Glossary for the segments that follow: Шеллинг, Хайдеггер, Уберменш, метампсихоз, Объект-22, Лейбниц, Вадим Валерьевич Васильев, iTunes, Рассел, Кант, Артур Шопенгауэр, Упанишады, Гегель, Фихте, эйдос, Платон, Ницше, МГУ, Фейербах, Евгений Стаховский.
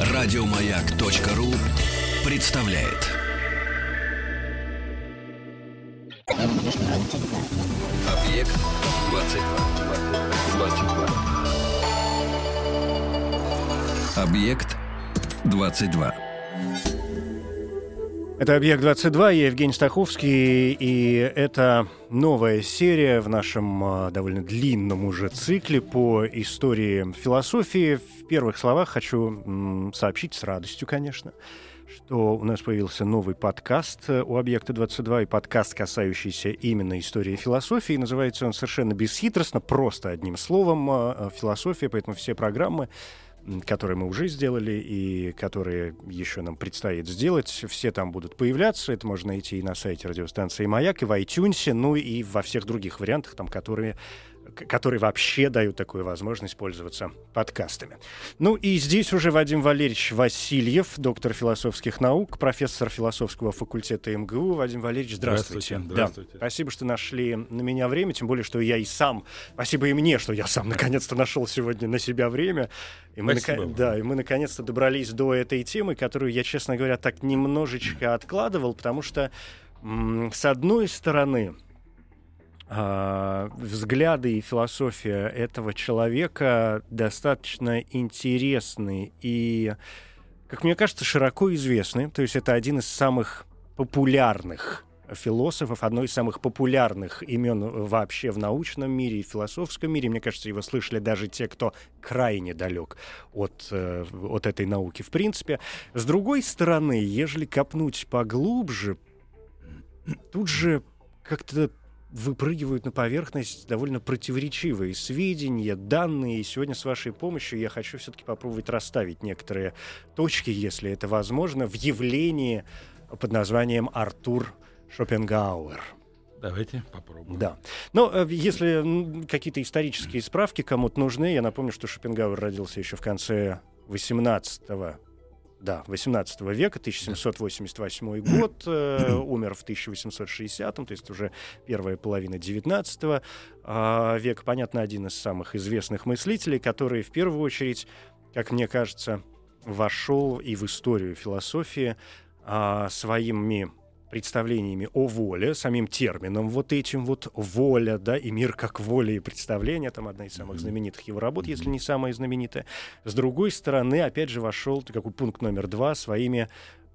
Радиомаяк.ру представляет. Объект-22. Объект-22. Это «Объект-22», я Евгений Стаховский, и это новая серия в нашем довольно длинном уже цикле по истории философии. В первых словах хочу сообщить с радостью, конечно, что у нас появился новый подкаст у «Объекта-22», и подкаст, касающийся именно истории философии. Называется он совершенно бесхитростно, просто одним словом «Философия», поэтому все программы, которые мы уже сделали и которые еще нам предстоит сделать, все там будут появляться. Это можно найти и на сайте радиостанции «Маяк», и в iTunes, ну и во всех других вариантах, там, которые вообще дают такую возможность пользоваться подкастами. Ну и здесь уже Вадим Валерьевич Васильев, доктор философских наук, профессор философского факультета МГУ. Вадим Валерьевич, здравствуйте. Здравствуйте. Да. Спасибо, что нашли на меня время, тем более, что я и сам, спасибо и мне, что я сам наконец-то нашел сегодня на себя время. И мы наконец-то добрались до этой темы, которую я, честно говоря, так немножечко откладывал, потому что, с одной стороны, взгляды и философия этого человека достаточно интересны и, как мне кажется, широко известны. То есть это один из самых популярных философов, одно из самых популярных имен вообще в научном мире и философском мире. Мне кажется, его слышали даже те, кто крайне далек от этой науки в принципе. С другой стороны, ежели копнуть поглубже, тут же как-то выпрыгивают на поверхность довольно противоречивые сведения, данные. И сегодня с вашей помощью я хочу все-таки попробовать расставить некоторые точки, если это возможно, в явлении под названием Артур Шопенгауэр. Давайте попробуем. Да. Но если какие-то исторические справки кому-то нужны, я напомню, что Шопенгауэр родился еще в конце 18 века, 1788 год, умер в 1860-м, то есть уже первая половина 19 века. Понятно, один из самых известных мыслителей, который в первую очередь, как мне кажется, вошел и в историю философии своими представлениями о воле, самим термином вот этим вот «воля», да, и «мир как воля» и «представление», там одна из самых знаменитых его работ, если не самая знаменитая. С другой стороны, опять же, вошел такой пункт номер 2 своими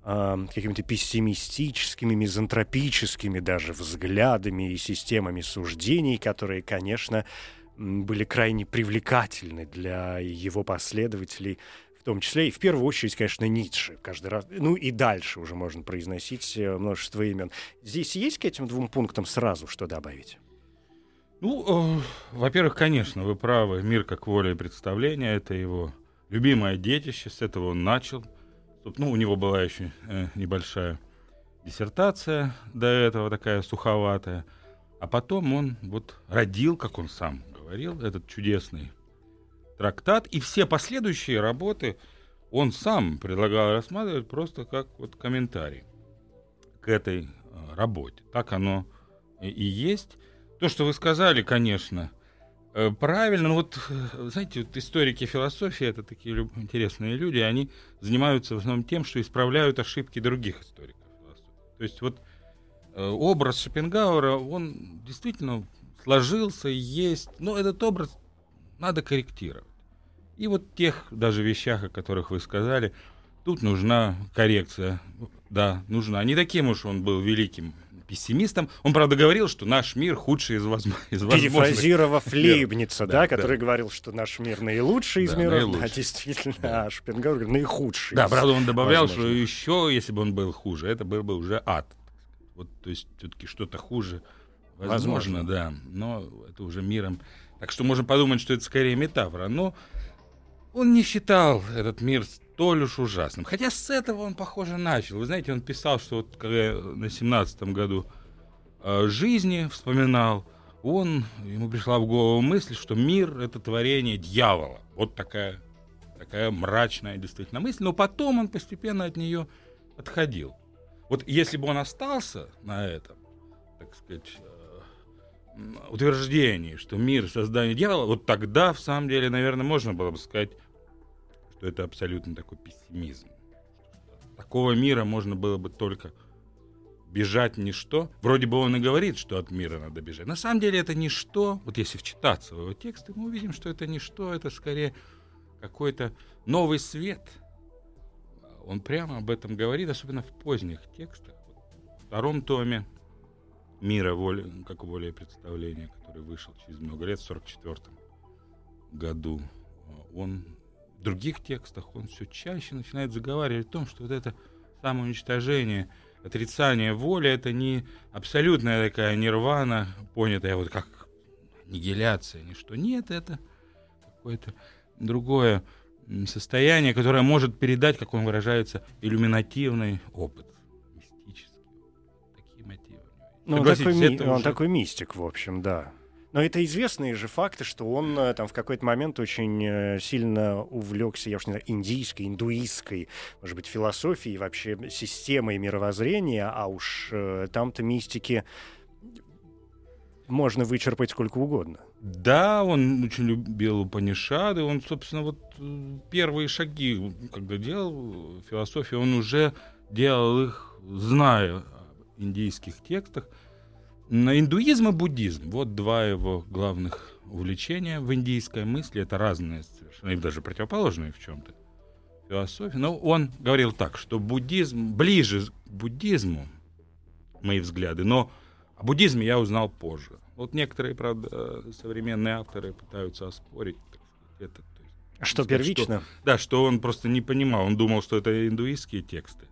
какими-то пессимистическими, мизантропическими даже взглядами и системами суждений, которые, конечно, были крайне привлекательны для его последователей, в том числе и в первую очередь, конечно, Ницше. Каждый раз, ну и дальше уже можно произносить множество имен. Здесь есть к этим двум пунктам сразу что добавить? Ну, во-первых, конечно, вы правы. Мир как воля и представление — это его любимое детище. С этого он начал. Ну, у него была еще небольшая диссертация до этого, такая суховатая. А потом он вот родил, как он сам говорил, этот чудесный трактат, и все последующие работы он сам предлагал рассматривать просто как вот комментарий к этой работе. Так оно и есть. То, что вы сказали, конечно, правильно. Но вот, знаете, вот историки философии — это такие интересные люди, они занимаются в основном тем, что исправляют ошибки других историков философии. То есть вот образ Шопенгауэра, он действительно сложился и есть. Но этот образ надо корректировать. И вот тех даже вещах, о которых вы сказали, тут нужна коррекция. Да, нужна. Не таким уж он был великим пессимистом. Он, правда, говорил, что наш мир худший из возможных. Перефразировав Лейбница, да, который говорил, что наш мир наилучший из миров. Да, действительно, а Шопенгауэр говорил, наихудший. Да, правда, он добавлял, что еще, если бы он был хуже, это был бы уже ад. Вот, то есть все-таки что-то хуже возможно, да. Но это уже миром. Так что можно подумать, что это скорее метафора. Но он не считал этот мир столь уж ужасным. Хотя с этого он, похоже, начал. Вы знаете, он писал, что вот когда на 17-м году жизни вспоминал, ему пришла в голову мысль, что мир — это творение дьявола. Вот такая мрачная действительно мысль. Но потом он постепенно от нее отходил. Вот если бы он остался на этом, так сказать, утверждений, что мир — создание дьявола, вот тогда, в самом деле, наверное, можно было бы сказать, что это абсолютно такой пессимизм. Такого мира можно было бы только бежать ничто. Вроде бы он и говорит, что от мира надо бежать. На самом деле это ничто. Вот если вчитаться в его тексты, мы увидим, что это ничто, это скорее какой-то новый свет. Он прямо об этом говорит, особенно в поздних текстах. В втором томе «Мира, воли, как воля и представление», который вышел через много лет, в 1944 году, он в других текстах он все чаще начинает заговаривать о том, что вот это самоуничтожение, отрицание воли — это не абсолютная такая нирвана, понятая вот как аннигиляция, ничто. Нет, это какое-то другое состояние, которое может передать, как он выражается, иллюминативный опыт. Мистический. Такие мотивы. Ну, он такой мистик, в общем, да. Но это известные же факты, что он там в какой-то момент очень сильно увлекся, я уж не знаю, индийской, индуистской, может быть, философией, вообще системой мировоззрения, а уж там-то мистики можно вычерпать сколько угодно. Да, он очень любил Упанишады, он, собственно, вот первые шаги, когда делал философию, он уже делал их, зная о индийских текстах. Но индуизм и буддизм — вот два его главных увлечения в индийской мысли. Это разные совершенно, и даже противоположные в чем-то философии. Но он говорил так, что буддизм ближе к буддизму мои взгляды, но о буддизме я узнал позже. Вот некоторые, правда, современные авторы пытаются оспорить это. То есть, что сказать, первично? Что он просто не понимал. Он думал, что это индуистские тексты.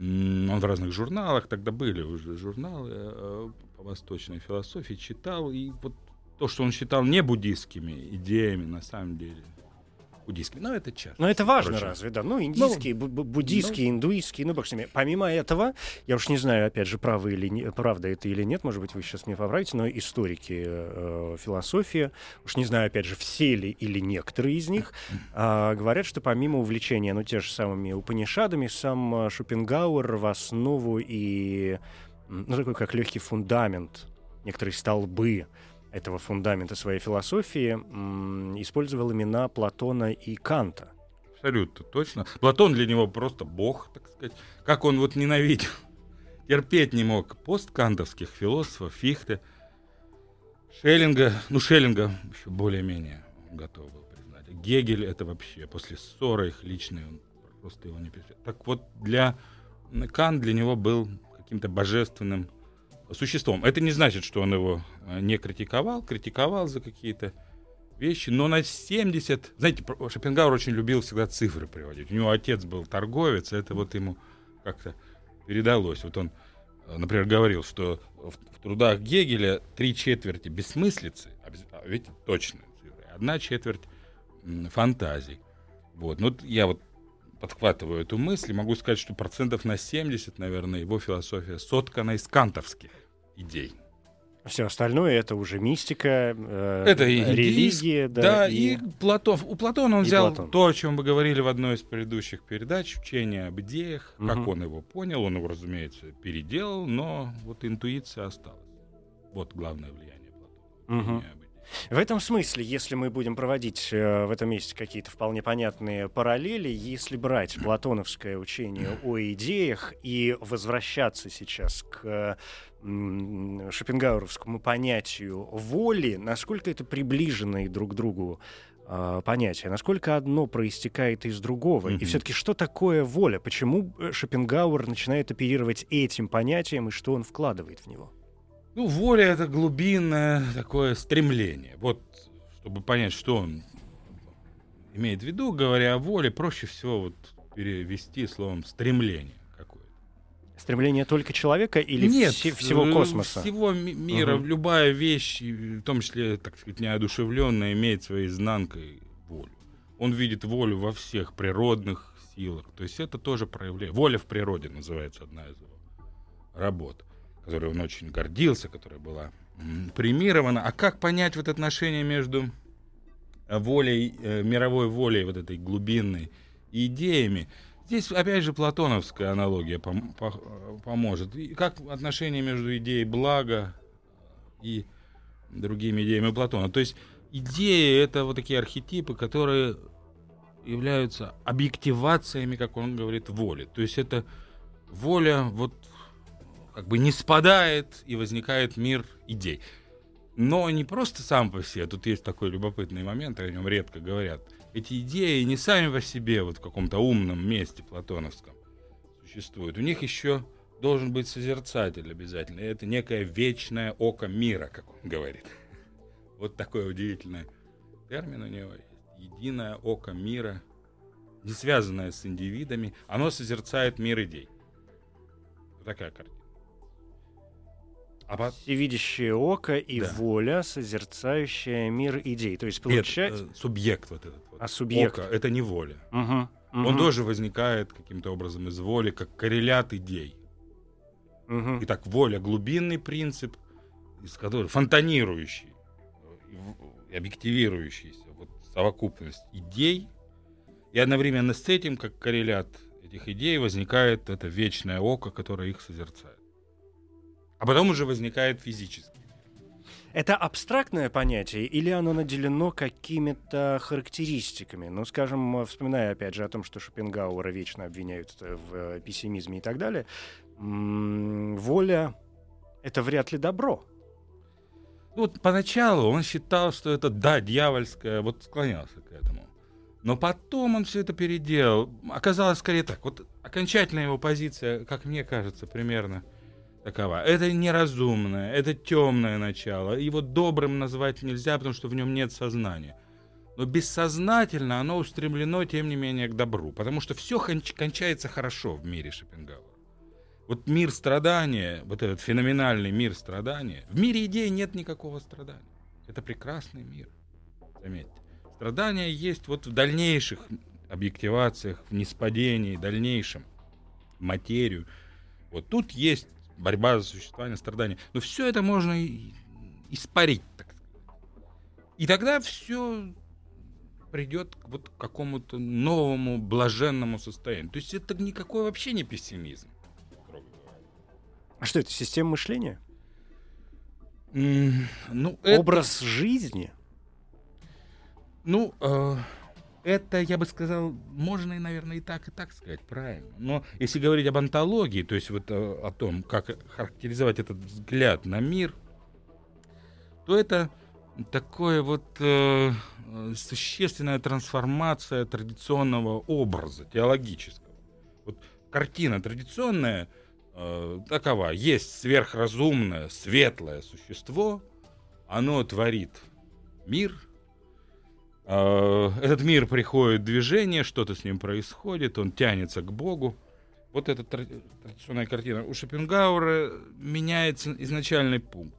Он в разных журналах, тогда были уже журналы по восточной философии, читал, и вот то, что он считал не буддистскими идеями, на самом деле буддистскими. Но это часто. Но это важно, короче. Разве, да? Ну, индийские, буддистские, индуистские, ну, бог с ними. Помимо этого, я уж не знаю, опять же, правда это или нет, может быть, вы сейчас меня поправите, но историки философии, уж не знаю, опять же, все ли или некоторые из них, говорят, что помимо увлечения, ну, те же самыми Упанишадами, сам Шопенгауэр в основу и, ну, такой как легкий фундамент, некоторые столбы этого фундамента своей философии использовал имена Платона и Канта. Абсолютно точно. Платон для него просто бог, так сказать. Как он вот ненавидел, терпеть не мог посткантовских философов, Фихте, Шеллинга. Ну, Шеллинга еще более-менее готов был признать. Гегель — это вообще после ссоры их личной, он просто его не переживал. Так вот, Кант для него был каким-то божественным существом. Это не значит, что он его не критиковал за какие-то вещи, но на 70... Знаете, Шопенгауэр очень любил всегда цифры приводить. У него отец был торговец, это вот ему как-то передалось. Вот он, например, говорил, что в трудах Гегеля 3/4 бессмыслицы, а ведь точные цифры, 1/4 фантазий. Вот. Ну, я вот подхватываю эту мысль, могу сказать, что 70%, наверное, его философия соткана из кантовских идей. Все остальное — это уже мистика, это религия. Да, и Платон. У Платона он взял Платон. То, о чем вы говорили в одной из предыдущих передач, учение об идеях, как он его понял, он его, разумеется, переделал, но вот интуиция осталась. Вот главное влияние Платона. В этом смысле, если мы будем проводить в этом месте какие-то вполне понятные параллели, если брать платоновское учение о идеях и возвращаться сейчас к шопенгауэровскому понятию воли, насколько это приближенные друг к другу понятия, насколько одно проистекает из другого, и все-таки что такое воля, почему Шопенгауэр начинает оперировать этим понятием и что он вкладывает в него? Ну, воля — это глубинное такое стремление. Вот, чтобы понять, что он имеет в виду, говоря о воле, проще всего вот перевести словом «стремление» какое-то. Стремление только человека или всего космоса? Нет, всего мира. Любая вещь, в том числе, так сказать, неодушевленная, имеет своей изнанкой волю. Он видит волю во всех природных силах. То есть это тоже проявление. «Воля в природе» называется одна из его работ, которой он очень гордился, которая была премирована. А как понять вот отношение между волей, мировой волей, вот этой глубинной, и идеями? Здесь, опять же, платоновская аналогия поможет. И как отношение между идеей блага и другими идеями Платона. То есть идеи — это вот такие архетипы, которые являются объективациями, как он говорит, воли. То есть это воля вот как бы не спадает, и возникает мир идей. Но не просто сам по себе, тут есть такой любопытный момент, о нем редко говорят. Эти идеи не сами по себе вот в каком-то умном месте платоновском существуют. У них еще должен быть созерцатель обязательно. И это некое вечное око мира, как он говорит. Вот такой удивительный термин у него есть. Единое око мира, не связанное с индивидами, оно созерцает мир идей. Такая картина. Всевидящее око и воля, созерцающая мир идей. То есть получать... Нет, субъект вот этот. Вот. А субъект? Око — это не воля. Угу. Он тоже возникает каким-то образом из воли, как коррелят идей. Угу. Итак, воля — глубинный принцип, из которого фонтанирующий, объективирующийся. Вот совокупность идей. И одновременно с этим, как коррелят этих идей, возникает это вечное око, которое их созерцает. А потом уже возникает физически. Это абстрактное понятие или оно наделено какими-то характеристиками? Ну, скажем, вспоминая опять же о том, что Шопенгауэра вечно обвиняют в пессимизме и так далее, воля — это вряд ли добро. Вот поначалу он считал, что это, да, дьявольское, вот склонялся к этому. Но потом он все это переделал. Оказалось, скорее так, вот окончательная его позиция, как мне кажется, примерно... такова. Это неразумное, это темное начало. Его добрым назвать нельзя, потому что в нем нет сознания. Но бессознательно оно устремлено, тем не менее, к добру. Потому что все кончается хорошо в мире Шопенгауэра. Вот мир страдания, вот этот феноменальный мир страдания. В мире идей нет никакого страдания. Это прекрасный мир. Заметьте. Страдания есть вот в дальнейших объективациях, в ниспадении, в дальнейшем, в материю. Вот тут есть борьба за существование, страдания. Но все это можно испарить, так сказать. И тогда все придет вот к какому-то новому блаженному состоянию. То есть это никакой вообще не пессимизм. А что это, система мышления? Образ жизни? Это, я бы сказал, можно, наверное, и так сказать, правильно. Но если говорить об онтологии, то есть вот о том, как характеризовать этот взгляд на мир, то это такая вот существенная трансформация традиционного образа, теологического. Вот картина традиционная такова. Есть сверхразумное, светлое существо, оно творит мир. Этот мир приходит в движение, что-то с ним происходит, он тянется к Богу. Вот эта традиционная картина. У Шопенгауэра меняется изначальный пункт.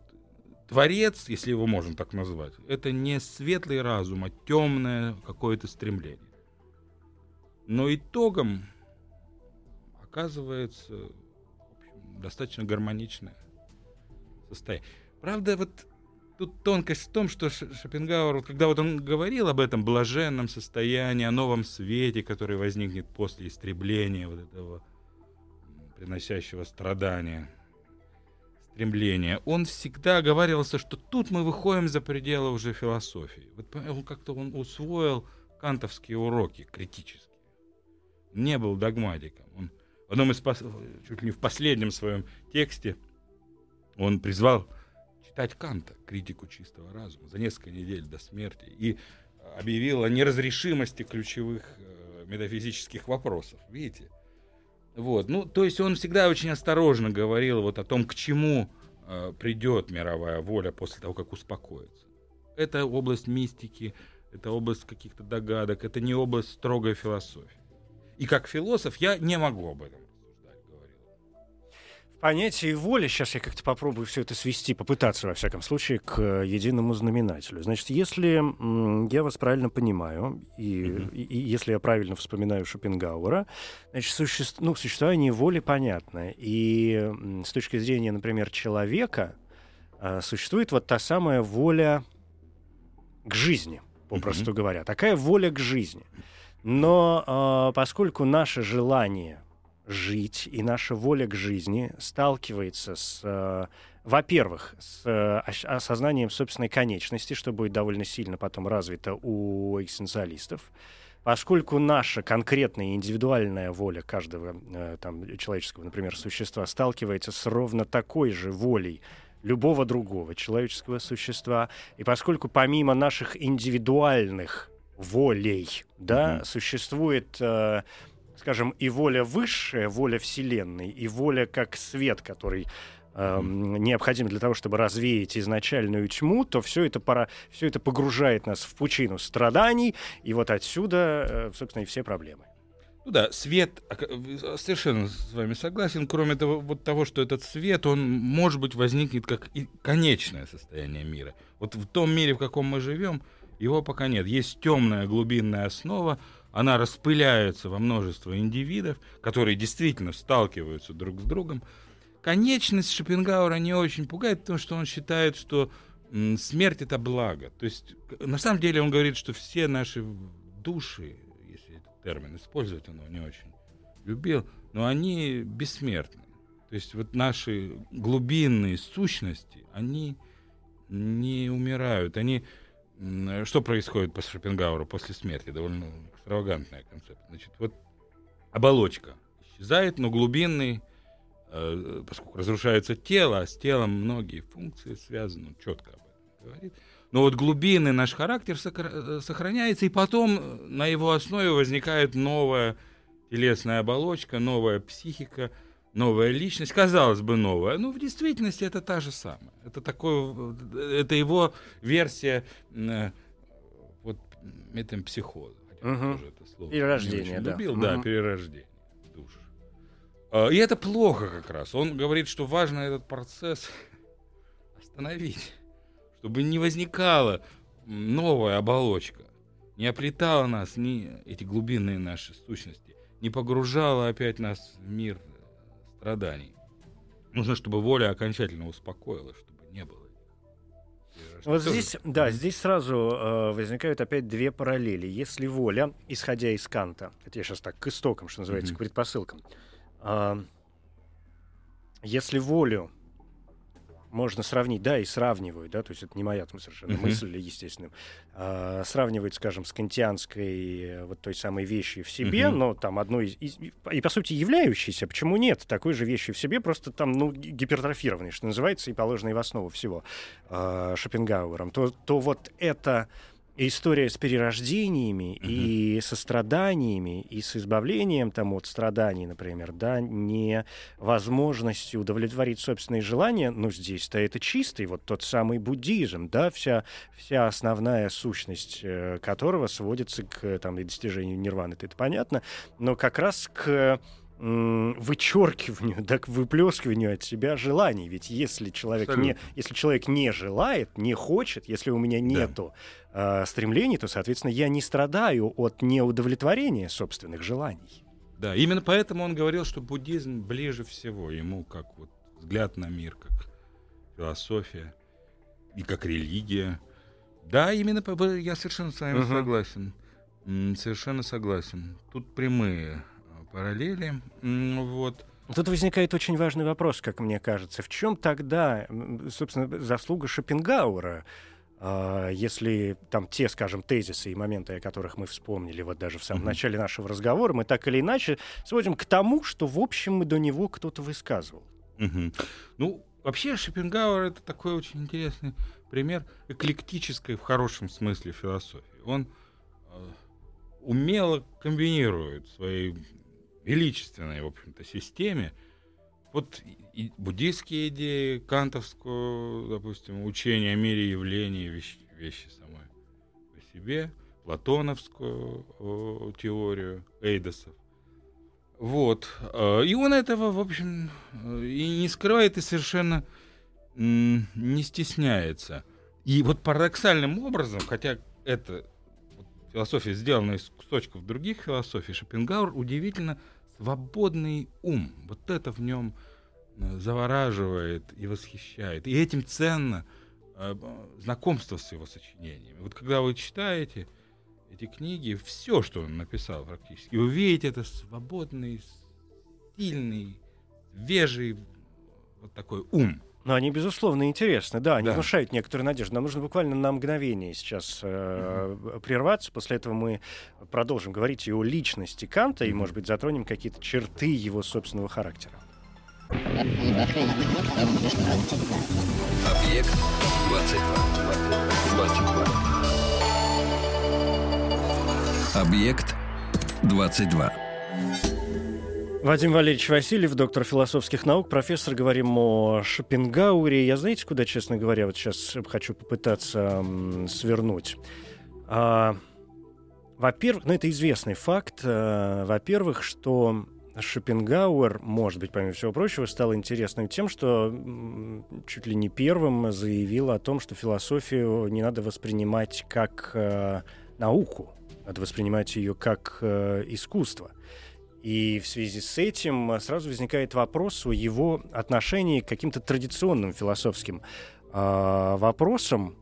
Творец, если его можно так назвать, это не светлый разум, а темное какое-то стремление. Но итогом оказывается, в общем, достаточно гармоничное состояние. Правда, вот тут тонкость в том, что Шопенгауэр, когда вот он говорил об этом блаженном состоянии, о новом свете, который возникнет после истребления вот этого приносящего страдания, стремления, он всегда оговаривался, что тут мы выходим за пределы уже философии. Вот он как-то усвоил кантовские уроки критические. Не был догматиком. Он в одном из чуть ли не в последнем своем тексте он призвал читать Канта, критику чистого разума, за несколько недель до смерти, и объявил о неразрешимости ключевых метафизических вопросов. Видите? Вот. То есть он всегда очень осторожно говорил вот о том, к чему придет мировая воля после того, как успокоится. Это область мистики, это область каких-то догадок, это не область строгой философии. И как философ я не могу об этом. Понятие воли, сейчас я как-то попробую все это свести, попытаться, во всяком случае, к единому знаменателю. Значит, если я вас правильно понимаю, и если я правильно вспоминаю Шопенгауэра, значит, существование воли понятно. И с точки зрения, например, человека, существует вот та самая воля к жизни, попросту говоря. Такая воля к жизни. Но поскольку наше желание жить и наша воля к жизни сталкивается с во-первых, с осознанием собственной конечности, что будет довольно сильно потом развито у экзистенциалистов, поскольку наша конкретная индивидуальная воля каждого там, человеческого, например, существа сталкивается с ровно такой же волей любого другого человеческого существа, и поскольку помимо наших индивидуальных волей, да, существует... скажем, и воля высшая, воля Вселенной, и воля как свет, который необходим для того, чтобы развеять изначальную тьму, то все это погружает нас в пучину страданий, и вот отсюда, собственно, и все проблемы. Ну да, свет, совершенно с вами согласен, кроме того, вот того, что этот свет, он, может быть, возникнет как и конечное состояние мира. Вот в том мире, в каком мы живем, его пока нет. Есть темная глубинная основа, она распыляется во множество индивидов, которые действительно сталкиваются друг с другом. Конечность Шопенгауэра не очень пугает, потому что он считает, что смерть — это благо. То есть, на самом деле, он говорит, что все наши души, если этот термин использовать, он его не очень любил, но они бессмертны. То есть, вот наши глубинные сущности, они не умирают, они... Что происходит по Шопенгауэру после смерти? Довольно экстравагантная концепция. Значит, вот оболочка исчезает, но глубинный, поскольку разрушается тело, а с телом многие функции связаны, четко об этом говорит. Но вот глубинный наш характер сохраняется, и потом на его основе возникает новая телесная оболочка, новая психика, новая личность, казалось бы, новая, но в действительности это та же самая. Это такое, это его версия вот метампсихоза. Перерождение, да. Любил, да, перерождение душ. И это плохо как раз. Он говорит, что важно этот процесс остановить, чтобы не возникала новая оболочка, не оплетала нас, не эти глубинные наши сущности, не погружала опять нас в мир страданий. Нужно, чтобы воля окончательно успокоилась, чтобы не было. Вот здесь, да, здесь сразу возникают опять две параллели. Если воля, исходя из Канта, это я сейчас так к истокам, что называется, к предпосылкам, если волю можно сравнить, да, и сравнивают, да, то есть это не моя там совершенно мысль, естественно, сравнивают, скажем, с кантианской вот той самой вещью в себе, но там одной и, по сути, являющейся, почему нет, такой же вещью в себе, просто там, ну, гипертрофированной, что называется, и положенной в основу всего Шопенгауэром, то вот это... История с перерождениями и со страданиями, и с избавлением там, от страданий, например, да, невозможностью удовлетворить собственные желания, ну, здесь-то это чистый, вот тот самый буддизм, да, вся основная сущность которого сводится к там, достижению нирваны, это понятно, но как раз к... вычеркиванию, да, к выплескиванию от себя желаний. Ведь если человек не желает, не хочет, если у меня нету стремлений, то, соответственно, я не страдаю от неудовлетворения собственных желаний. Да, именно поэтому он говорил, что буддизм ближе всего ему, как вот взгляд на мир, как философия и как религия. Да, именно я совершенно с вами согласен. Совершенно согласен. Тут прямые параллели. Вот. Тут возникает очень важный вопрос, как мне кажется. В чем тогда, собственно, заслуга Шопенгауэра, если там те, скажем, тезисы и моменты, о которых мы вспомнили вот даже в самом начале нашего разговора, мы так или иначе сводим к тому, что, в общем, до него кто-то высказывал. Ну, вообще Шопенгауэр — это такой очень интересный пример эклектической в хорошем смысле философии. Он умело комбинирует свои... величественной, в общем-то, системе. Вот и буддийские идеи, кантовское, допустим, учение о мире явлений, вещи самой по себе, платоновскую теорию эйдосов. Вот. И он этого, в общем, и не скрывает, и совершенно не стесняется. И вот парадоксальным образом, хотя это вот, философия сделана из кусочков других философий, Шопенгауэр удивительно свободный ум. Вот это в нем завораживает и восхищает. И этим ценно знакомство с его сочинениями. Вот когда вы читаете эти книги, все, что он написал практически, вы видите это свободный, стильный, свежий вот такой ум. Но они, безусловно, интересны, да, они внушают некоторую надежду. Нам нужно буквально на мгновение сейчас прерваться, после этого мы продолжим говорить и о личности Канта, и, может быть, затронем какие-то черты его собственного характера. Объект-22. Вадим Валерьевич Васильев, доктор философских наук, профессор. Говорим о Шопенгауэре. Я, знаете, куда, честно говоря, вот сейчас хочу попытаться свернуть. Во-первых, ну это известный факт. Во-первых, что Шопенгауэр, может быть, помимо всего прочего, стал интересным тем, что чуть ли не первым заявил о том, что философию не надо воспринимать как науку, надо воспринимать ее как искусство. И в связи с этим сразу возникает вопрос о его отношении к каким-то традиционным философским вопросам,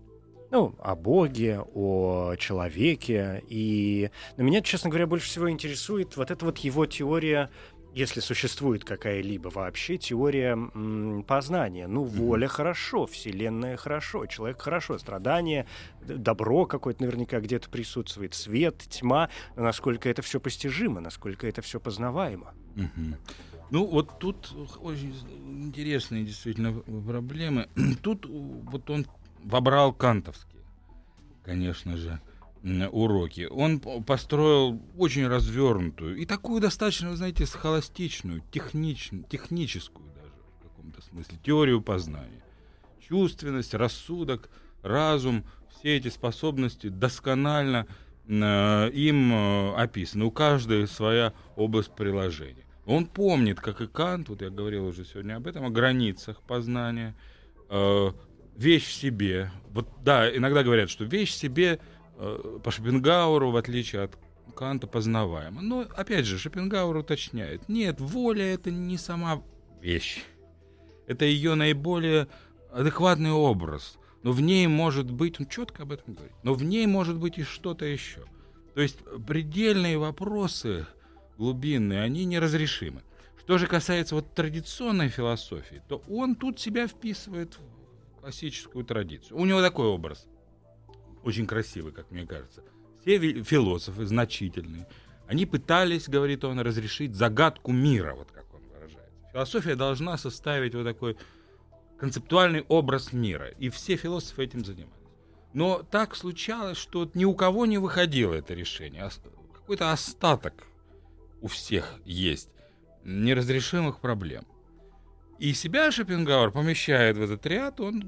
ну, о Боге, о человеке. И но меня, честно говоря, больше всего интересует вот эта вот его теория, если существует какая-либо вообще теория познания. Ну, воля хорошо, вселенная хорошо, человек хорошо, страдание, добро какое-то наверняка где-то присутствует, свет, тьма. Но насколько это все постижимо, насколько это все познаваемо. Ну, вот тут очень интересные действительно проблемы. Тут вот он вобрал кантовские, конечно же, уроки. Он построил очень развернутую и такую достаточно, вы знаете, схоластичную, техническую даже в каком-то смысле теорию познания. Чувственность, рассудок, разум, все эти способности досконально им описаны. У каждой своя область приложения. Он помнит, как и Кант, вот я говорил уже сегодня об этом, о границах познания, вещь в себе. Вот, да, иногда говорят, что вещь в себе по Шопенгауэру, в отличие от Канта, познаваемо. Но, опять же, Шопенгауэр уточняет. Нет, воля — это не сама вещь. Это ее наиболее адекватный образ. Но в ней может быть... Он четко об этом говорит. Но в ней может быть и что-то еще. То есть предельные вопросы глубинные, они неразрешимы. Что же касается вот традиционной философии, то он тут себя вписывает в классическую традицию. У него такой образ. Очень красивый, как мне кажется. Все философы значительные. Они пытались, говорит он, разрешить загадку мира, вот как он выражается. Философия должна составить вот такой концептуальный образ мира. И все философы этим занимались. Но так случалось, что ни у кого не выходило это решение. Какой-то остаток у всех есть неразрешимых проблем. И себя Шопенгауэр помещает в этот ряд, он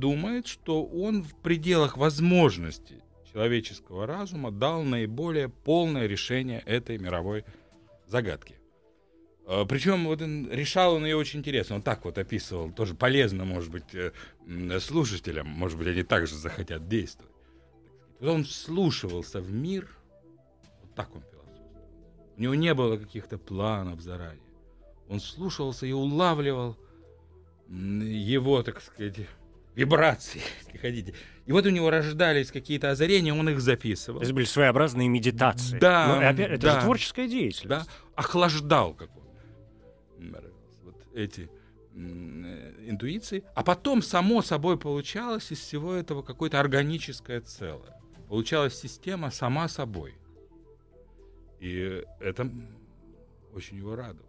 думает, что он в пределах возможностей человеческого разума дал наиболее полное решение этой мировой загадки. Причем вот решал он ее очень интересно, он так вот описывал, тоже полезно, может быть, слушателям, может быть, они также захотят действовать. Он вслушивался в мир, вот так он философствовал, у него не было каких-то планов заранее. Он слушался и улавливал его, так сказать, вибрации, если хотите. И вот у него рождались какие-то озарения, он их записывал. Это были своеобразные медитации. Да. Но, опять, это же творческая деятельность. Да. Охлаждал, как он вот эти интуиции. А потом, само собой, получалось из всего этого какое-то органическое целое. Получалась система сама собой. И это очень его радовало.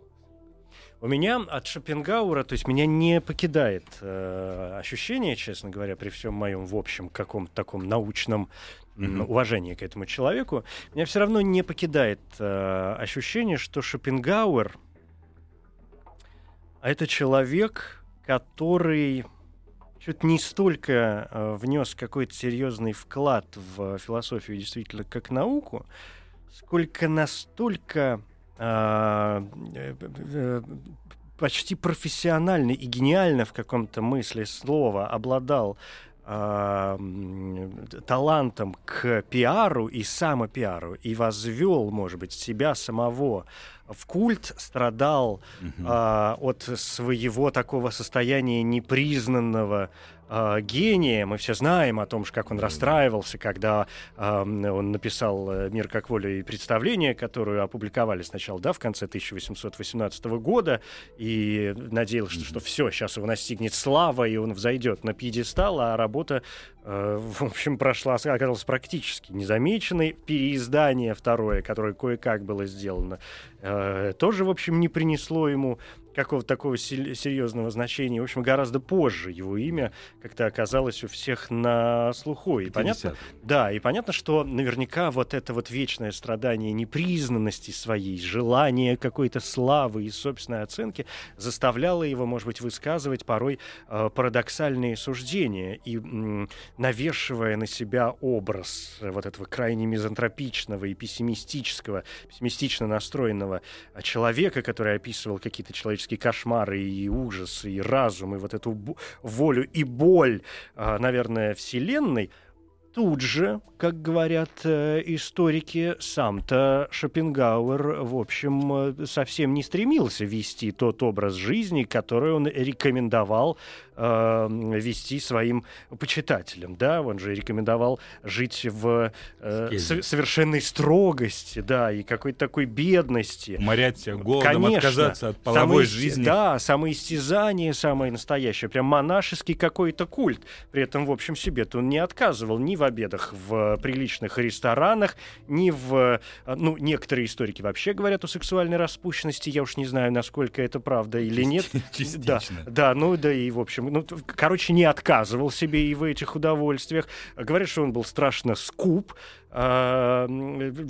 У меня от Шопенгауэра, то есть меня не покидает ощущение, честно говоря, при всем моем, в общем, каком-то таком научном уважении к этому человеку, меня все равно не покидает ощущение, что Шопенгауэр — это человек, который чуть не столько внес какой-то серьезный вклад в философию действительно как науку, сколько настолько... почти профессионально и гениально в каком-то смысле слова обладал талантом к пиару и самопиару и возвел, может быть, себя самого в культ страдал от своего такого состояния непризнанного гения. Мы все знаем о том, как он расстраивался, когда он написал «Мир как воля и представление», которую опубликовали сначала в конце 1818 года, и надеялся, что все, сейчас его настигнет слава, и он взойдет на пьедестал, а работа, в общем, прошла, оказалась практически незамеченной. Переиздание второе, которое кое-как было сделано, тоже, в общем, не принесло ему какого-то такого серьезного значения. В общем, гораздо позже его имя как-то оказалось у всех на слуху. И понятно, да, и понятно, что наверняка вот это вот вечное страдание непризнанности своей, желание какой-то славы и собственной оценки заставляло его, может быть, высказывать порой парадоксальные суждения и навешивая на себя образ вот этого крайне мизантропичного и пессимистического, пессимистично настроенного человека, который описывал какие-то человеческие кошмары и ужас, и разум, и вот эту волю и боль, наверное, вселенной. Тут же, как говорят историки, сам-то Шопенгауэр, в общем, совсем не стремился вести тот образ жизни, который он рекомендовал вести своим почитателям. Да? Он же рекомендовал жить в совершенной строгости, да, и какой-то такой бедности. Уморять себя голодом, конечно, отказаться от половой жизни. Да, самоистязание самое настоящее, прям монашеский какой-то культ. При этом, в общем, себе-то он не отказывал ни в обедах в приличных ресторанах, ни в... Ну, некоторые историки вообще говорят о сексуальной распущенности. Я уж не знаю, насколько это правда или нет. Частично. Да, ну да и в общем... Ну, короче, не отказывал себе и в этих удовольствиях. Говорят, что он был страшно скуп, сварлив,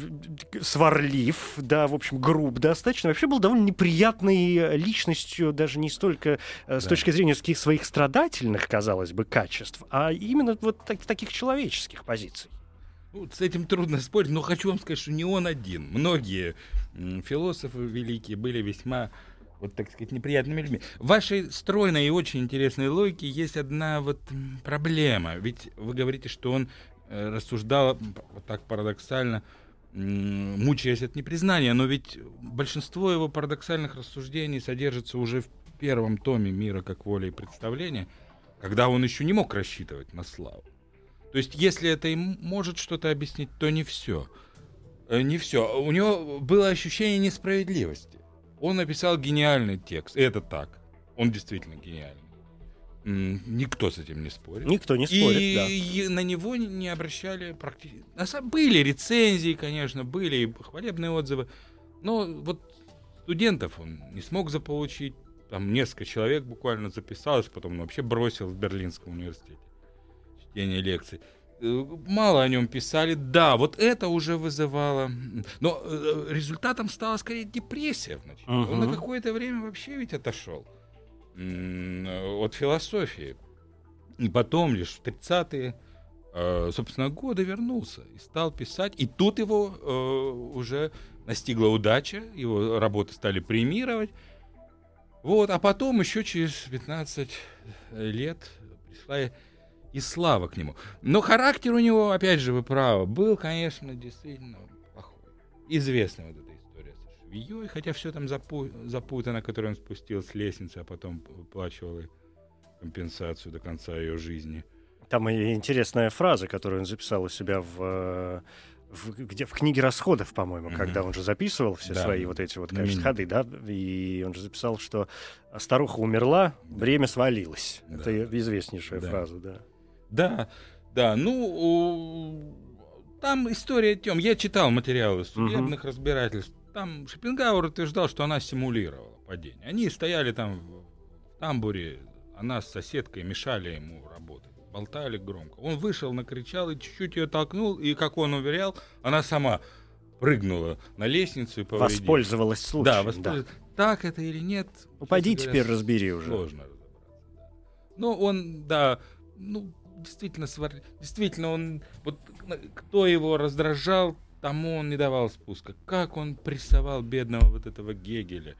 да, в общем, груб достаточно. Вообще был довольно неприятной личностью, даже не столько с точки зрения своих страдательных, казалось бы, качеств, а именно вот таких человеческих позиций. Ну, с этим трудно спорить, но хочу вам сказать, что не он один. Многие философы великие были весьма, вот так сказать, неприятными людьми. В вашей стройной и очень интересной логике есть одна вот проблема. Ведь вы говорите, что он рассуждала вот так парадоксально, мучаясь от непризнания, но ведь большинство его парадоксальных рассуждений содержится уже в первом томе «Мира как воля и представление», когда он еще не мог рассчитывать на славу. То есть, если это и может что-то объяснить, то не все. Не все. У него было ощущение несправедливости. Он написал гениальный текст. И это так. Он действительно гениальный. Никто с этим не спорит. Никто не спорит, и да. И на него не обращали практически. Были рецензии, конечно, были и хвалебные отзывы. Но вот студентов он не смог заполучить. Там несколько человек буквально записалось, потом он вообще бросил в Берлинском университете чтение лекций. Мало о нем писали. Да, вот это уже вызывало... Но результатом стала скорее депрессия вначале. Он на какое-то время вообще ведь отошел от философии. И потом лишь в 30-е, собственно, годы вернулся и стал писать. И тут его уже настигла удача, его работы стали премировать. Вот. А потом еще через 15 лет пришла и слава к нему. Но характер у него, опять же, вы правы, был, конечно, действительно плохой. Известный вот этот Ее, хотя все там запутано, которое он спустил с лестницы, а потом выплачивал компенсацию до конца ее жизни. Там и интересная фраза, которую он записал у себя в книге расходов, по-моему, когда он же записывал все свои вот эти вот, конечно, ходы, да, и он же записал, что старуха умерла, бремя свалилось. Да. Это известнейшая фраза, да. Да, да, ну там история тем. Я читал материалы судебных разбирательств. Там Шопенгауэр утверждал, что она симулировала падение. Они стояли там в тамбуре, она с соседкой мешали ему работать, болтали громко. Он вышел, накричал и чуть-чуть ее толкнул, и, как он уверял, она сама прыгнула на лестницу и повредилась. Воспользовалась случаем. Да, воспользовалась. Да. Так это или нет? Упади теперь, разбери уже. Сложно разобраться. Но он, да, ну, действительно, действительно он, вот кто его раздражал, тому он не давал спуска. Как он прессовал бедного вот этого Гегеля.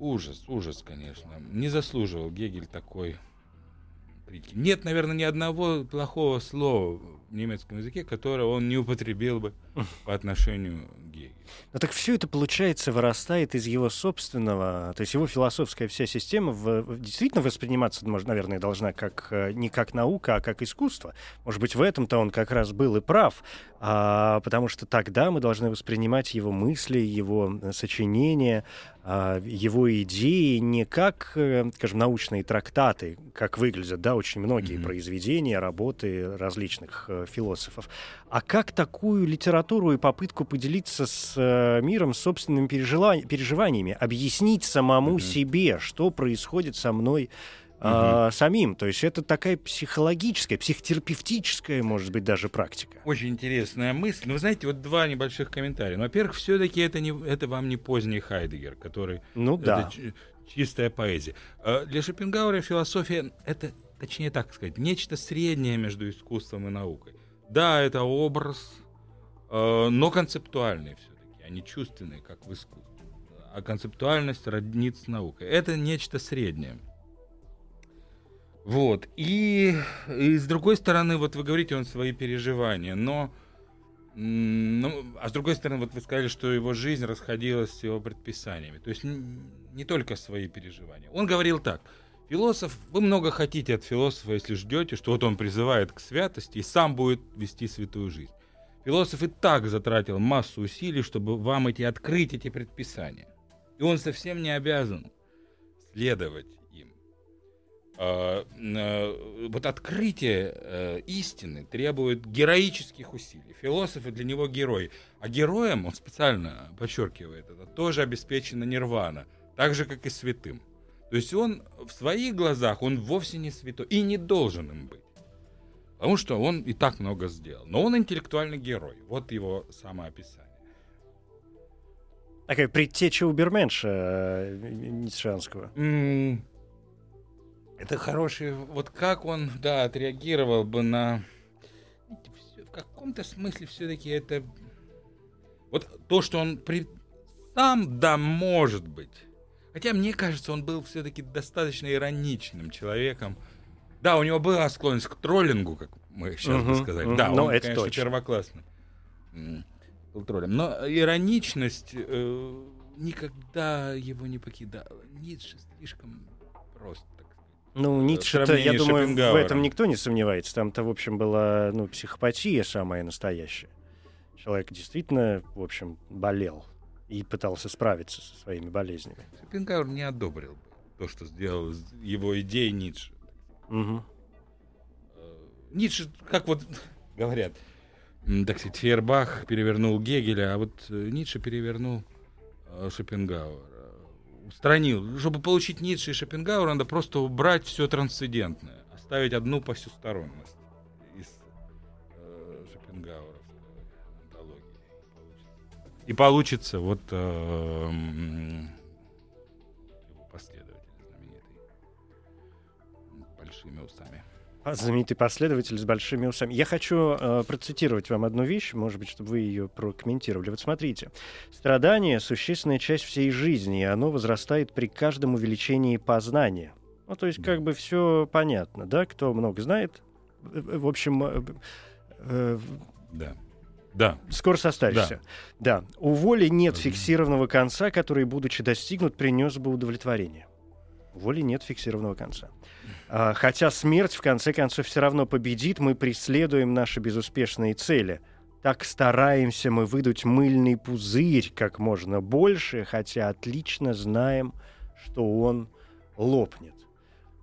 Ужас, ужас, конечно. Не заслуживал Гегель такой критики. Нет, наверное, ни одного плохого слова немецком языке, которого он не употребил бы по отношению к Гегелю. Но так все это, получается, вырастает из его собственного, то есть его философская вся система действительно восприниматься, наверное, должна как, не как наука, а как искусство. Может быть, в этом-то он как раз был и прав, потому что тогда мы должны воспринимать его мысли, его сочинения, его идеи не как, скажем, научные трактаты, как выглядят, да, очень многие произведения, работы различных философов, а как такую литературу и попытку поделиться с миром собственными переживаниями, объяснить самому себе, что происходит со мной самим. То есть это такая психологическая, психотерапевтическая, может быть, даже практика. Очень интересная мысль. Но вы знаете, вот два небольших комментария. Во-первых, все-таки это вам не поздний Хайдеггер, который... Ну да. Чистая поэзия. Для Шопенгауэра философия — это, точнее так сказать, нечто среднее между искусством и наукой. Да, это образ, но концептуальный все-таки, а не чувственный, как в искусстве. А концептуальность роднит с наукой. Это нечто среднее. Вот. И с другой стороны, вот вы говорите, он свои переживания, но а с другой стороны, вот вы сказали, что его жизнь расходилась с его предписаниями. То есть не только свои переживания. Он говорил так: философ, вы много хотите от философа, если ждете, что вот он призывает к святости и сам будет вести святую жизнь. Философ и так затратил массу усилий, чтобы вам открыть эти предписания. И он совсем не обязан следовать. Вот открытие истины требует героических усилий. Философы для него герои. А героям, он специально подчеркивает это, тоже обеспечена нирвана, так же, как и святым. То есть он в своих глазах, он вовсе не святой и не должен им быть. Потому что он и так много сделал. Но он интеллектуальный герой. Вот его самоописание. Такая предтеча Уберменша ницшеанского. Это хороший... Вот как он, да, отреагировал бы на... В каком-то смысле все-таки это... Вот то, что он сам, да, может быть. Хотя, мне кажется, он был все-таки достаточно ироничным человеком. Да, у него была склонность к троллингу, как мы сейчас бы сказали. Да, но он, это конечно, точно. Первоклассный был троллем. Но ироничность никогда его не покидала. Ницше слишком прост. Ну, Ницше-то, я думаю, в этом никто не сомневается. Там-то, в общем, была психопатия самая настоящая. Человек действительно, в общем, болел и пытался справиться со своими болезнями. Шопенгауэр не одобрил то, что сделал его идеей Ницше. Угу. Ницше, как вот говорят, так сказать, Фейербах перевернул Гегеля, а вот Ницше перевернул Шопенгауэра. Устранил. Чтобы получить Ницше и Шопенгауэра, надо просто убрать все трансцендентное, оставить одну посюсторонность из Шопенгауэровской антологии. И получится вот его последователь знаменитый с большими усами. Знаменитый последователь с большими усами. Я хочу процитировать вам одну вещь, может быть, чтобы вы ее прокомментировали. Вот смотрите. «Страдание — существенная часть всей жизни, и оно возрастает при каждом увеличении познания». Ну, то есть, как бы все понятно, да? Кто много знает, в общем... Да. Да. Скоро состаришься. Да. Да. «У воли нет фиксированного конца, который, будучи достигнут, принес бы удовлетворение». Воли нет фиксированного конца. Хотя смерть, в конце концов, все равно победит, мы преследуем наши безуспешные цели. Так стараемся мы выдуть мыльный пузырь как можно больше, хотя отлично знаем, что он лопнет.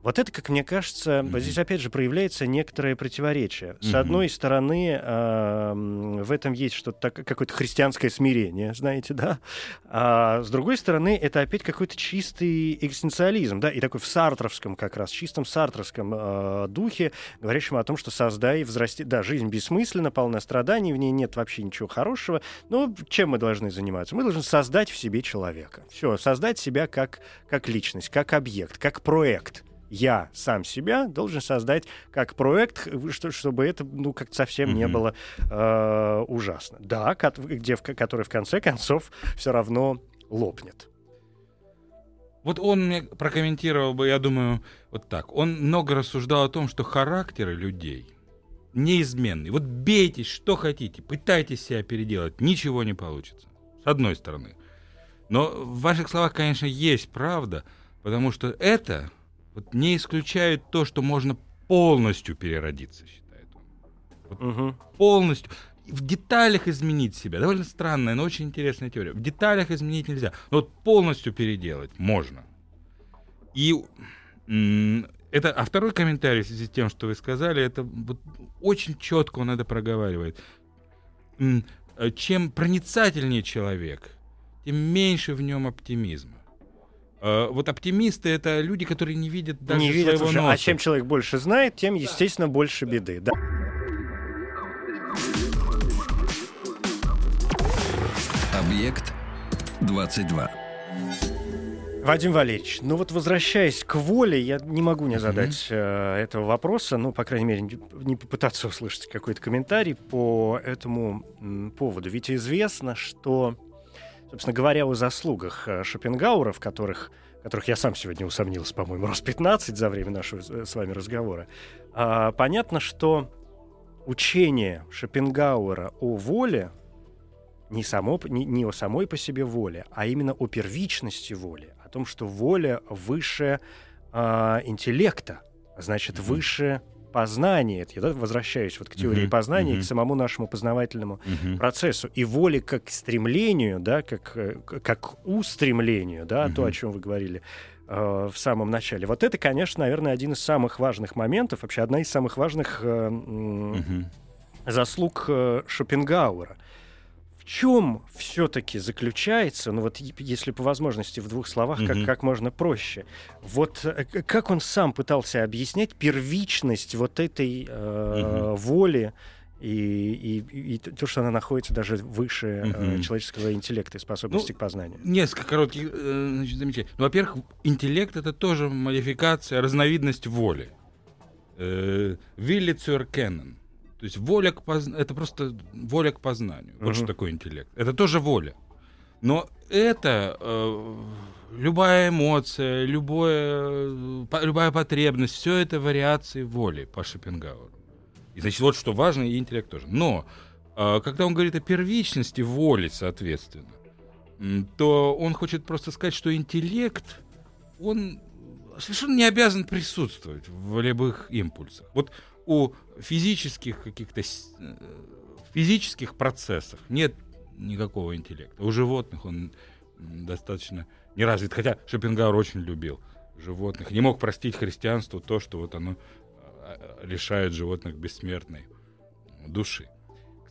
Вот это, как мне кажется, вот здесь опять же проявляется некоторое противоречие. С одной стороны, в этом есть что-то, какое-то христианское смирение, знаете, да? А с другой стороны, это опять какой-то чистый экзистенциализм, да? И такой в сартровском как раз, чистом сартровском духе, говорящем о том, что создай и взрасти... Да, жизнь бессмысленна, полна страданий, в ней нет вообще ничего хорошего. Но чем мы должны заниматься? Мы должны создать в себе человека. Все, создать себя как личность, как объект, как проект. Я сам себя должен создать как проект, чтобы это как-то совсем не было ужасно. Да, который в конце концов все равно лопнет. Вот он мне прокомментировал бы, я думаю, вот так. Он много рассуждал о том, что характеры людей неизменный. Вот бейтесь, что хотите, пытайтесь себя переделать, ничего не получится. С одной стороны. Но в ваших словах, конечно, есть правда, потому что это вот не исключает то, что можно полностью переродиться, считает он. Вот полностью. В деталях изменить себя. Довольно странная, но очень интересная теория. В деталях изменить нельзя. Но вот полностью переделать можно. И это, а второй комментарий в связи с тем, что вы сказали, это вот очень четко он это проговаривает. Чем проницательнее человек, тем меньше в нем оптимизма. Вот оптимисты — это люди, которые не видят даже не видят своего носа. А чем человек больше знает, тем, естественно, больше беды. Да. Объект-22. Вадим Валерьевич, ну вот возвращаясь к воле, я не могу не задать этого вопроса, ну, по крайней мере, не попытаться услышать какой-то комментарий по этому поводу. Ведь известно, что, собственно говоря, о заслугах Шопенгауэра, в которых я сам сегодня усомнился, по-моему, раз 15 за время нашего с вами разговора, понятно, что учение Шопенгауэра о воле не о самой по себе воле, а именно о первичности воли, о том, что воля выше интеллекта, а значит, выше познания. Это я возвращаюсь вот к теории познания, к самому нашему познавательному процессу. И воле как к стремлению, да, как устремлению, да, то, о чем вы говорили в самом начале. Вот это, конечно, наверное, один из самых важных моментов, вообще одна из самых важных заслуг Шопенгауэра. В чем все-таки заключается, ну вот если по возможности в двух словах, как можно проще, вот как он сам пытался объяснять первичность вот этой воли и то, что она находится даже выше человеческого интеллекта и способности к познанию? Несколько коротких замечаний. Ну, во-первых, интеллект — это тоже модификация, разновидность воли. Вилли цур кеннен. То есть воля к это просто воля к познанию. Вот что такое интеллект. Это тоже воля. Но это любая эмоция, любая потребность, все это вариации воли по Шопенгауэру. И значит, вот что важно, и интеллект тоже. Но когда он говорит о первичности воли, соответственно, то он хочет просто сказать, что интеллект, он совершенно не обязан присутствовать в волевых импульсах. Вот у физических каких-то физических процессов нет никакого интеллекта. У животных он достаточно не развит. Хотя Шопенгауэр очень любил животных. Не мог простить христианству то, что вот оно лишает животных бессмертной души,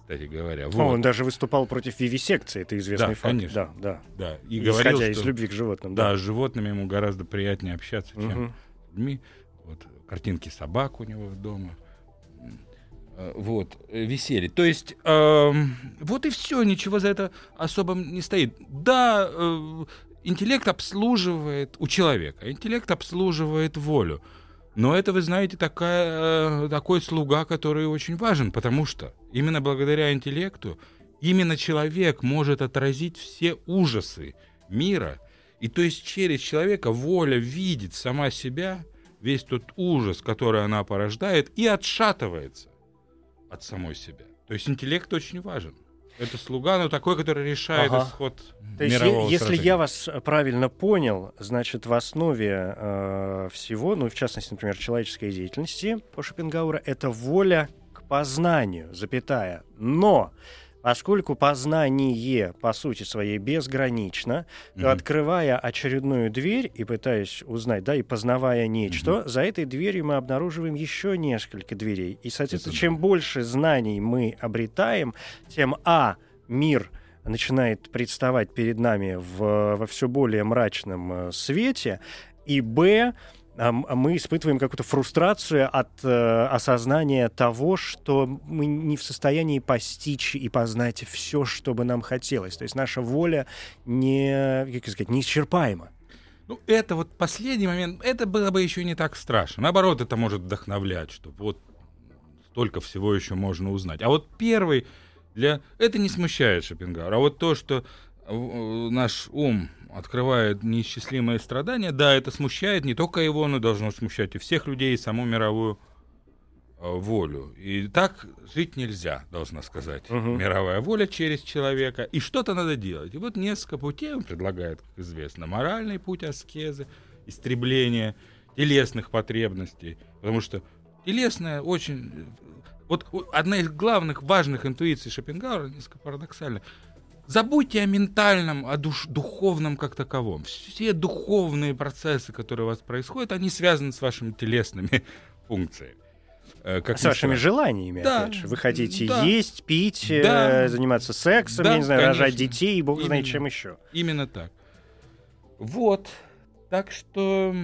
кстати говоря. Вот. Он даже выступал против вивисекции, это известный факт. Конечно. Да. И говорил, что, из любви к животным. Да, с животными ему гораздо приятнее общаться, чем с людьми. Вот. Картинки собак у него дома. Вот, висели. То есть, вот и все, ничего за это особо не стоит. Да, интеллект обслуживает у человека, интеллект обслуживает волю. Но это, вы знаете, такой слуга, который очень важен, потому что именно благодаря интеллекту именно человек может отразить все ужасы мира. И то есть через человека воля видит сама себя, весь тот ужас, который она порождает, и отшатывается от самой себя. То есть интеллект очень важен. Это слуга, но такой, который решает исход мирового сражения. Если я вас правильно понял, значит, в основе всего, ну, в частности, например, человеческой деятельности по Шопенгауэру, это воля к познанию, . Но поскольку познание, по сути своей, безгранично, то, открывая очередную дверь и пытаясь узнать, да, и познавая нечто, за этой дверью мы обнаруживаем еще несколько дверей. И, соответственно, чем больше знаний мы обретаем, тем, мир начинает представать перед нами во все более мрачном свете, и, мы испытываем какую-то фрустрацию от осознания того, что мы не в состоянии постичь и познать все, что бы нам хотелось. То есть наша воля неисчерпаема. Ну, это вот последний момент, это было бы еще не так страшно. Наоборот, это может вдохновлять, что вот столько всего еще можно узнать. А вот первый, это не смущает Шопенгауэра, а вот то, что наш ум открывает неисчислимые страдания, это смущает не только его, но должно смущать и всех людей, и саму мировую волю. И так жить нельзя, должна сказать мировая воля через человека. И что-то надо делать. И вот несколько путей он предлагает, как известно. Моральный путь аскезы, истребление телесных потребностей. Потому что телесное очень... Вот одна из главных важных интуиций Шопенгауэра, несколько парадоксально. Забудьте о ментальном, о духовном как таковом. Все духовные процессы, которые у вас происходят, они связаны с вашими телесными функциями. Как с вашими желаниями, да, опять же. Вы хотите есть, пить, заниматься сексом, я не знаю, конечно, рожать детей и бог знает чем еще. Именно так. Вот. Так что...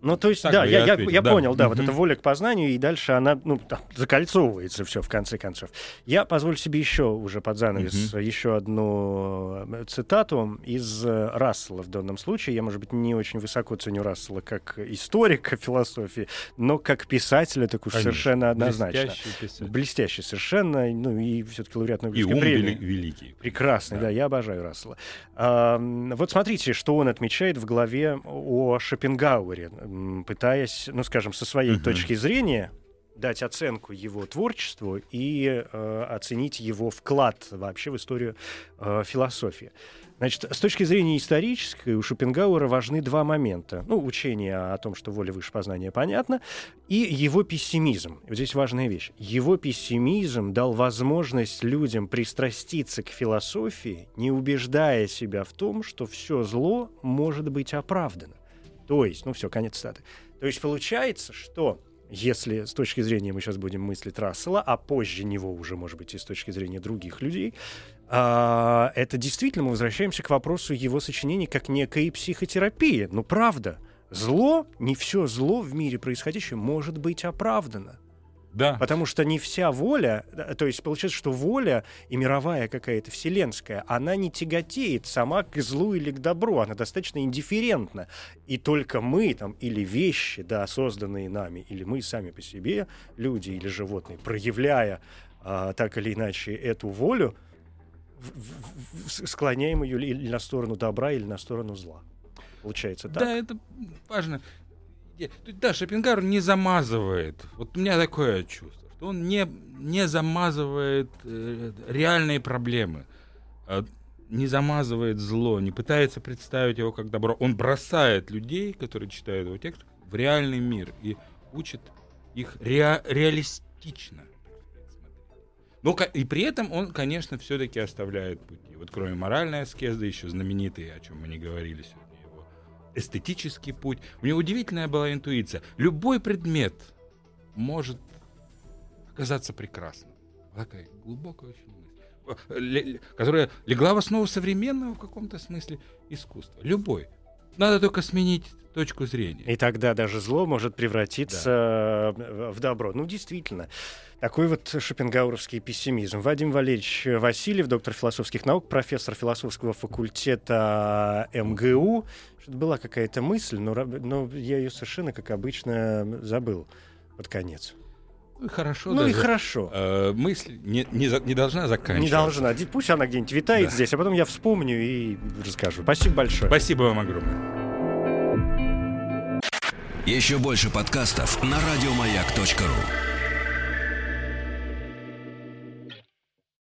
Ну, то есть, так да, я понял, да, вот эта воля к познанию, и дальше она, ну, там, закольцовывается все, в конце концов. Я позволю себе еще уже под занавес еще одну цитату из Рассела в данном случае. Я, может быть, не очень высоко ценю Рассела как историка философии, но как писателя, так уж совершенно однозначно. Блестящий совершенно, ну, и все-таки лауреат Нобелевской премии. И ум великий. Прекрасный, да, я обожаю Рассела. Вот смотрите, что он отмечает в главе о Шопенгауэре, пытаясь, ну, скажем, со своей точки зрения дать оценку его творчеству и оценить его вклад вообще в историю философии. Значит, с точки зрения исторической у Шопенгауэра важны два момента. Ну, учение о том, что воля выше познания, понятно, и его пессимизм. Вот здесь важная вещь. Его пессимизм дал возможность людям пристраститься к философии, не убеждая себя в том, что все зло может быть оправдано. То есть, ну все, конец цитаты. То есть получается, что если с точки зрения мы сейчас будем мыслить Рассела, а позже него уже, может быть, и с точки зрения других людей, это действительно мы возвращаемся к вопросу его сочинений как некой психотерапии. Ну правда, зло, не все зло в мире происходящее может быть оправдано. Да. Потому что не вся воля, то есть получается, что воля и мировая какая-то вселенская, она не тяготеет сама к злу или к добру, она достаточно индифферентна. И только мы там, или вещи, да, созданные нами, или мы сами по себе, люди или животные, проявляя так или иначе эту волю, склоняем ее или на сторону добра, или на сторону зла. Получается так. Да, это важно. Да, Шопенгауэр не замазывает. Вот у меня такое чувство, что он не замазывает реальные проблемы, не замазывает зло, не пытается представить его как добро. Он бросает людей, которые читают его текст, в реальный мир и учит их реалистично. Но и при этом он, конечно, все-таки оставляет пути. Вот кроме моральной аскезы, еще знаменитые, о чем мы не говорили сегодня, эстетический путь. У него удивительная была интуиция. Любой предмет может оказаться прекрасным. Такая глубокая очень мысль, которая легла в основу современного в каком-то смысле искусства. Любой. Надо только сменить точку зрения. И тогда даже зло может превратиться в добро. Ну, действительно. Такой вот шопенгауэровский пессимизм. Вадим Валерьевич Васильев, доктор философских наук, профессор философского факультета МГУ. Что-то была какая-то мысль, но я ее совершенно, как обычно, забыл под конец. Ну, хорошо. Ну, и хорошо. Мысль не должна заканчиваться. Не должна. Пусть она где-нибудь витает здесь, а потом я вспомню и расскажу. Спасибо большое. Спасибо вам огромное. Еще больше подкастов на радиомаяк.ру.